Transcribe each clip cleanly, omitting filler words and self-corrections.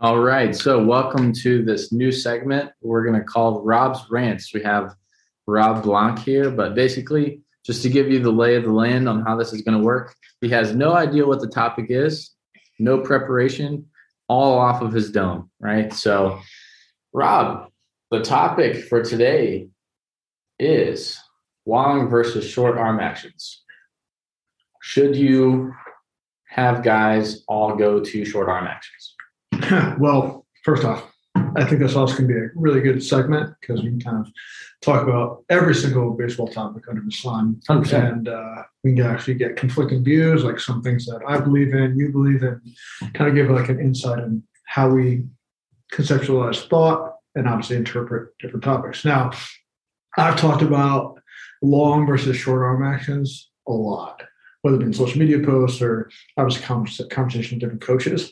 All right, so welcome to this new segment we're going to call Rob's Rants. We have Rob Blanc here, but basically, just to give you the lay of the land on how this is going to work, he has no idea what the topic is, no preparation, all off of his dome, right? So, Rob, the topic for today is long versus short arm actions. Should you have guys all go to short arm actions? Well, first off, I think this also can be a really good segment because we can kind of talk about every single baseball topic under the sun. 100%. And we can actually get conflicting views, like some things that I believe in, you believe in, kind of give like an insight on how we conceptualize thought and obviously interpret different topics. Now, I've talked about long versus short arm actions a lot, whether it be in social media posts or obviously conversation with different coaches.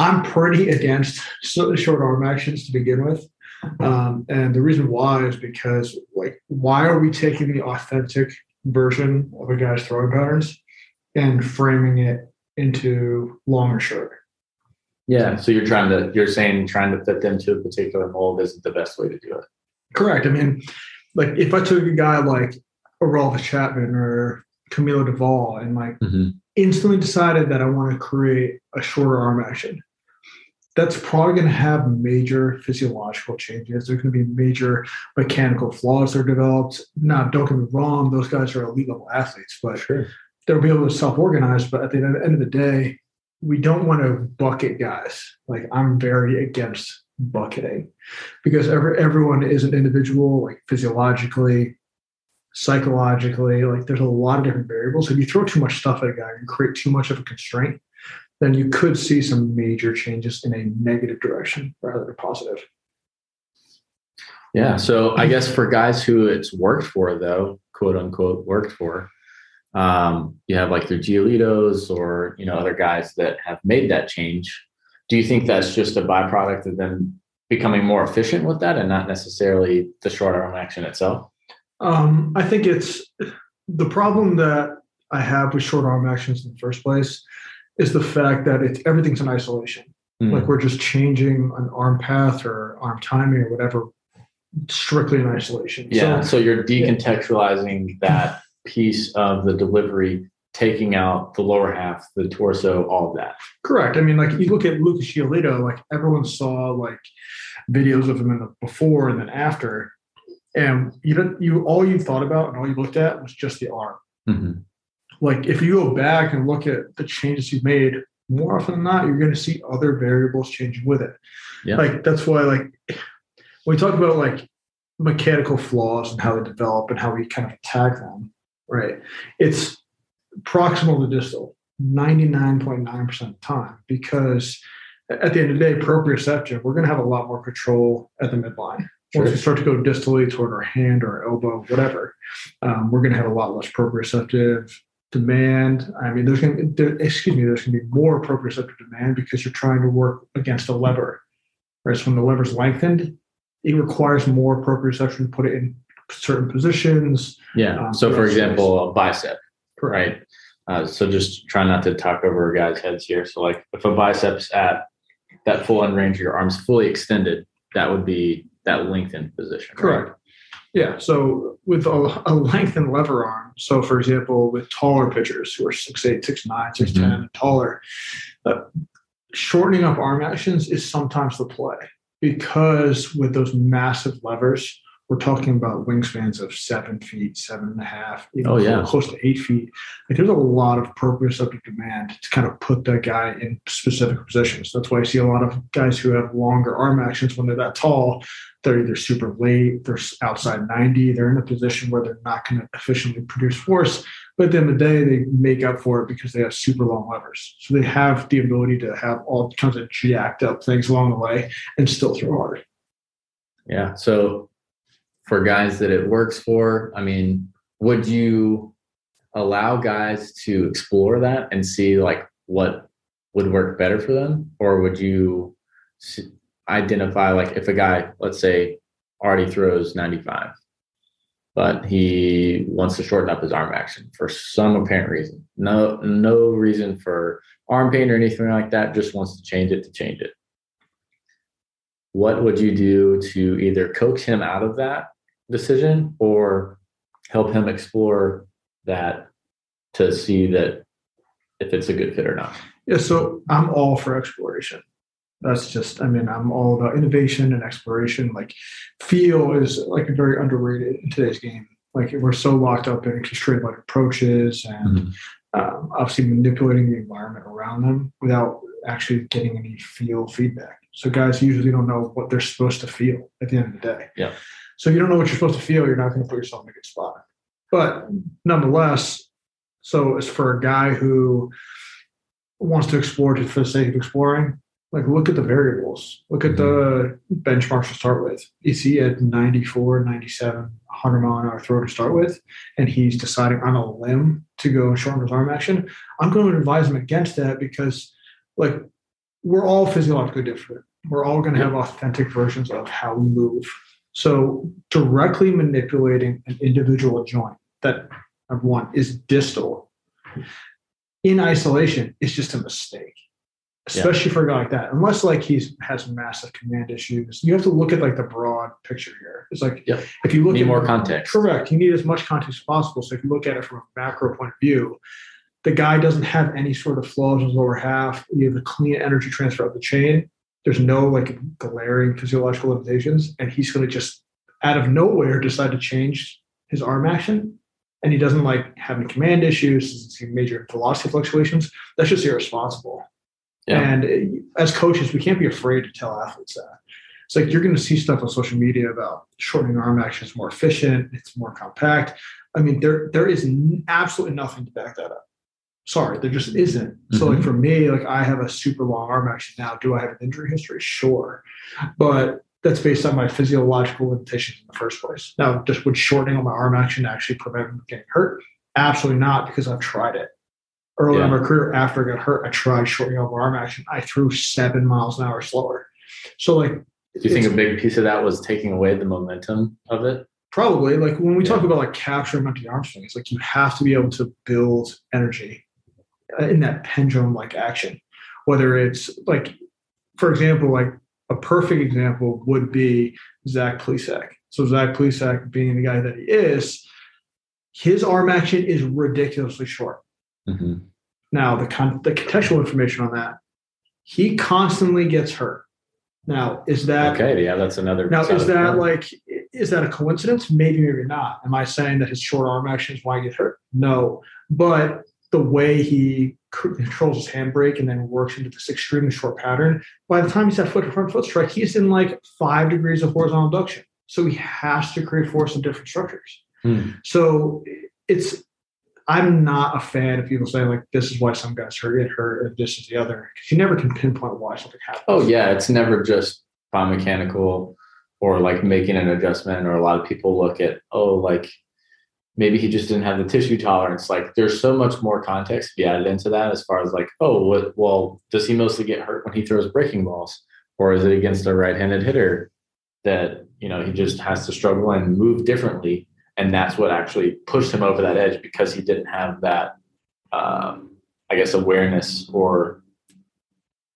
I'm pretty against short arm actions to begin with. And the reason why is because, like, why are we taking the authentic version of a guy's throwing patterns and framing it into long or short? Yeah. So you're saying trying to fit them to a particular mold isn't the best way to do it. Correct. I mean, like, if I took a guy like Arolva Chapman or Camilo Duvall and like instantly decided that I want to create a shorter arm action, that's probably going to have major physiological changes. There's going to be major mechanical flaws that are developed. Now, don't get me wrong, those guys are elite level athletes, but sure, they'll be able to self-organize. But at the end of the day, we don't want to bucket guys. Like, I'm very against bucketing because everyone is an individual, like physiologically, psychologically, like there's a lot of different variables. If you throw too much stuff at a guy and create too much of a constraint, then you could see some major changes in a negative direction rather than positive. Yeah. So I guess for guys who it's worked for, though, quote unquote worked for, you have like their Giolitos or, you know, other guys that have made that change. Do you think that's just a byproduct of them becoming more efficient with that and not necessarily the short arm action itself? I think it's the problem that I have with short arm actions in the first place is the fact that it's everything's in isolation. Like, we're just changing an arm path or arm timing or whatever strictly in isolation. Yeah. So you're decontextualizing that piece of the delivery, taking out the lower half, the torso, all of that. Correct. I mean, like, you look at Lucas Giolito, like everyone saw like videos of him in the before and then after. And all you thought about and all you looked at was just the arm. Like, if you go back and look at the changes you've made, more often than not, you're going to see other variables changing with it. Yeah. Like, that's why, like, when we talk about like mechanical flaws and how they develop and how we kind of attack them, right? It's proximal to distal 99.9% of the time, because at the end of the day, proprioception, we're going to have a lot more control at the midline. Once we start to go distally toward our hand or our elbow, whatever, we're going to have a lot less proprioceptive demand. I mean, there's going to be more proprioceptive demand because you're trying to work against a lever. Right? So when the lever's lengthened, it requires more proprioception to put it in certain positions. Yeah. So for example, a bicep, right? So just try not to talk over a guy's heads here. So like, if a bicep's at that full end range, your arm's fully extended, that would be that lengthened position. Correct. Right? Yeah. So with a lengthened lever arm, so for example, with taller pitchers who are 6'8", 6'9", 6'10", and taller, shortening up arm actions is sometimes the play because with those massive levers, we're talking about wingspans of 7 feet, 7.5, close to 8 feet. Like, there's a lot of proprioceptive demand to kind of put that guy in specific positions. That's why I see a lot of guys who have longer arm actions when they're that tall. They're either super late, they're outside 90, they're in a position where they're not going to efficiently produce force, But at the end of the day, they make up for it because they have super long levers. So they have the ability to have all kinds of jacked up things along the way and still throw hard. Yeah. So for guys that it works for, I mean, would you allow guys to explore that and see like what would work better for them? Or would you identify like if a guy, let's say, already throws 95, but he wants to shorten up his arm action for some apparent reason. No reason for arm pain or anything like that, just wants to change it. What would you do to either coax him out of that decision or help him explore that to see that if it's a good fit or not? Yeah, so I'm all for exploration. That's just, I mean, I'm all about innovation and exploration. Like feel is like a very underrated in today's game. Like we're so locked up in constrained like approaches and obviously manipulating the environment around them without actually getting any feel feedback. So guys usually don't know what they're supposed to feel at the end of the day. Yeah. So if you don't know what you're supposed to feel, you're not going to put yourself in a good spot. But nonetheless, so it's for a guy who wants to explore just for the sake of exploring. Like, look at the variables. Look at the benchmarks to start with. Is he at 94, 97, 100 mile an hour throw to start with, and he's deciding on a limb to go shorten his arm action? I'm going to advise him against that because, like, we're all physiologically different. We're all going to have authentic versions of how we move. So directly manipulating an individual joint that, number one, is distal in isolation is just a mistake. Especially for a guy like that, unless like he has massive command issues, you have to look at like the broad picture here. It's like if you look at more context, correct, you need as much context as possible. So if you look at it from a macro point of view, the guy doesn't have any sort of flaws in his lower half. You have a clean energy transfer up the chain. There's no like glaring physiological limitations, and he's going to just out of nowhere decide to change his arm action. And he doesn't like have any command issues, doesn't see major velocity fluctuations. That's just irresponsible. Yeah. And as coaches, we can't be afraid to tell athletes that. It's like you're going to see stuff on social media about shortening arm action is more efficient, it's more compact. I mean, there is absolutely nothing to back that up. Sorry, there just isn't. So like for me, like I have a super long arm action now. Do I have an injury history? Sure. But that's based on my physiological limitations in the first place. Now, just would shortening on my arm action actually prevent me from getting hurt? Absolutely not, because I've tried it. Early in my career, after I got hurt, I tried shortening over arm action. I threw 7 miles an hour slower. So, like, do you think a big piece of that was taking away the momentum of it? Probably. Like when we talk about like capturing empty arm swing, it's like you have to be able to build energy in that pendulum-like action. Whether it's like, for example, like a perfect example would be Zach Plesac. So Zach Plesac, being the guy that he is, his arm action is ridiculously short. Now, the contextual information on that, he constantly gets hurt. Now, is that okay? Yeah, that's another. Now, is that point. Like, is that a coincidence? Maybe, maybe not. Am I saying that his short arm action is why he gets hurt? No, but the way he controls his handbrake and then works into this extremely short pattern, by the time he's at front foot strike, he's in like 5 degrees of horizontal induction. So he has to create force in different structures. So I'm not a fan of people saying, like, this is why some guys get hurt, or this is the other, because you never can pinpoint why something happens. Oh, yeah. It's never just biomechanical or, like, making an adjustment, or a lot of people look at, oh, like, maybe he just didn't have the tissue tolerance. Like, there's so much more context to be added into that as far as, like, oh, well, does he mostly get hurt when he throws breaking balls? Or is it against a right-handed hitter that, you know, he just has to struggle and move differently? And that's what actually pushed him over that edge, because he didn't have that, I guess, awareness, or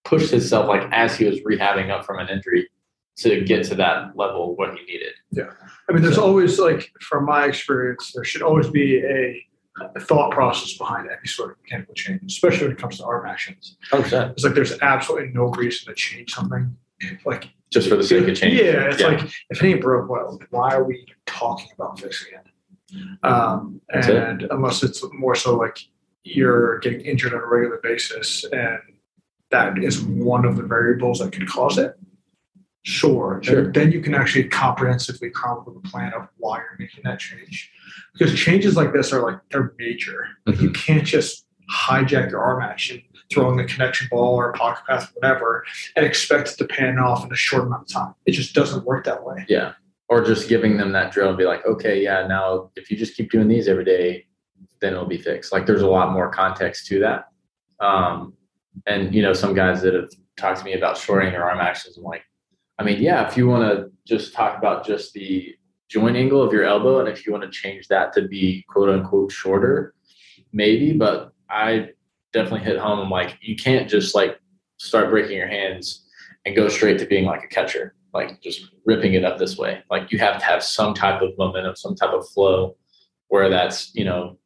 pushed himself like as he was rehabbing up from an injury to get to that level what he needed. Yeah. I mean, there's always, like, from my experience, there should always be a thought process behind any sort of mechanical change, especially when it comes to arm actions. 100%. It's like there's absolutely no reason to change something. Like, just for the sake of change. Yeah, it's like, if it ain't broke, well, why are we talking about fixing it? And unless it's more so like you're getting injured on a regular basis, and that is one of the variables that could cause it, sure. Then you can actually comprehensively come up with a plan of why you're making that change. Because changes like this are like, they're major. Mm-hmm. Like you can't just hijack your arm action, throwing a connection ball or a pocket pass, whatever, and expect it to pan off in a short amount of time. It just doesn't work that way. Yeah. Or just giving them that drill and be like, okay, yeah, now if you just keep doing these every day, then it'll be fixed. Like there's a lot more context to that. And, you know, some guys that have talked to me about shortening their arm actions, I'm like, I mean, yeah, if you want to just talk about just the joint angle of your elbow, and if you want to change that to be quote unquote shorter, maybe, but I definitely hit home. I'm like, you can't just like start breaking your hands and go straight to being like a catcher, like just ripping it up this way. Like you have to have some type of momentum, some type of flow where that's, you know,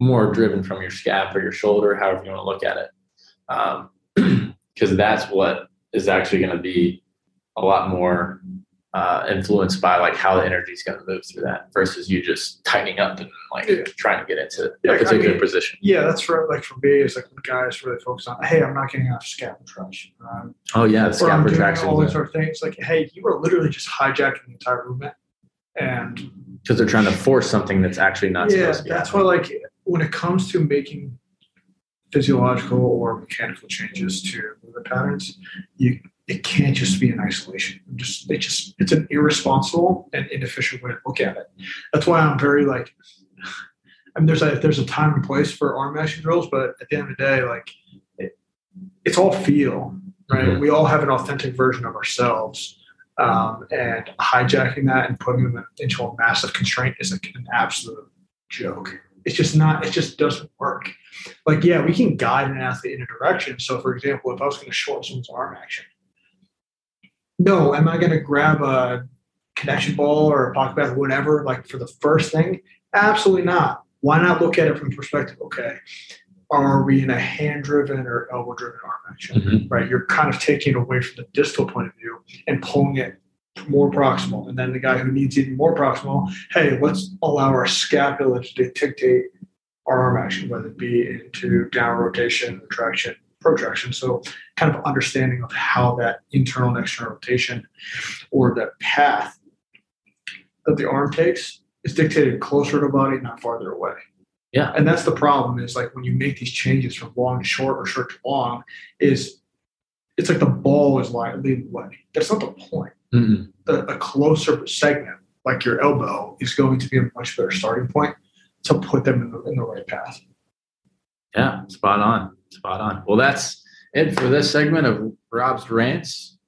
more driven from your scap or your shoulder, however you want to look at it. Because that's what is actually going to be a lot more influenced by like how the energy is going to move through that versus you just tightening up and like trying to get into a particular position. Yeah, that's right. Like for me, it's like when guys really focus on, hey, I'm not getting enough scap retraction. Oh yeah, the scap retraction. All these sort of things. Like, hey, you were literally just hijacking the entire movement, and because they're trying to force something that's actually not supposed to be. Yeah, that's why like when it comes to making physiological or mechanical changes to movement patterns, it can't just be in isolation. It's an irresponsible and inefficient way to look at it. That's why I'm very like, I mean, there's a time and place for arm action drills, but at the end of the day, like it's all feel, right? Mm-hmm. We all have an authentic version of ourselves. And hijacking that and putting them into a massive constraint is like an absolute joke. It just doesn't work. Like, yeah, we can guide an athlete in a direction. So for example, if I was going to shorten someone's arm action, no, am I going to grab a connection ball or a pocket pass, whatever, like for the first thing? Absolutely not. Why not look at it from the perspective, okay, are we in a hand-driven or elbow-driven arm action, mm-hmm. right? You're kind of taking it away from the distal point of view and pulling it more proximal. And then the guy who needs even more proximal, hey, let's allow our scapula to dictate our arm action, whether it be into down rotation, retraction, protraction. So kind of understanding of how that internal and external rotation or that path that the arm takes is dictated closer to the body, not farther away. Yeah. And that's the problem is like when you make these changes from long to short or short to long it's like the ball is leading the way. That's not the point. Mm-hmm. A closer segment like your elbow is going to be a much better starting point to put them in the right path. Yeah. Spot on. Well, that's it for this segment of Rob's Rants.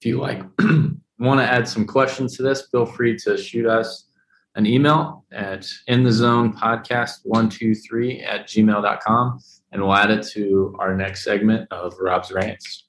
If you like want to add some questions to this, feel free to shoot us an email at inthezonepodcast123@gmail.com, and we'll add it to our next segment of Rob's Rants.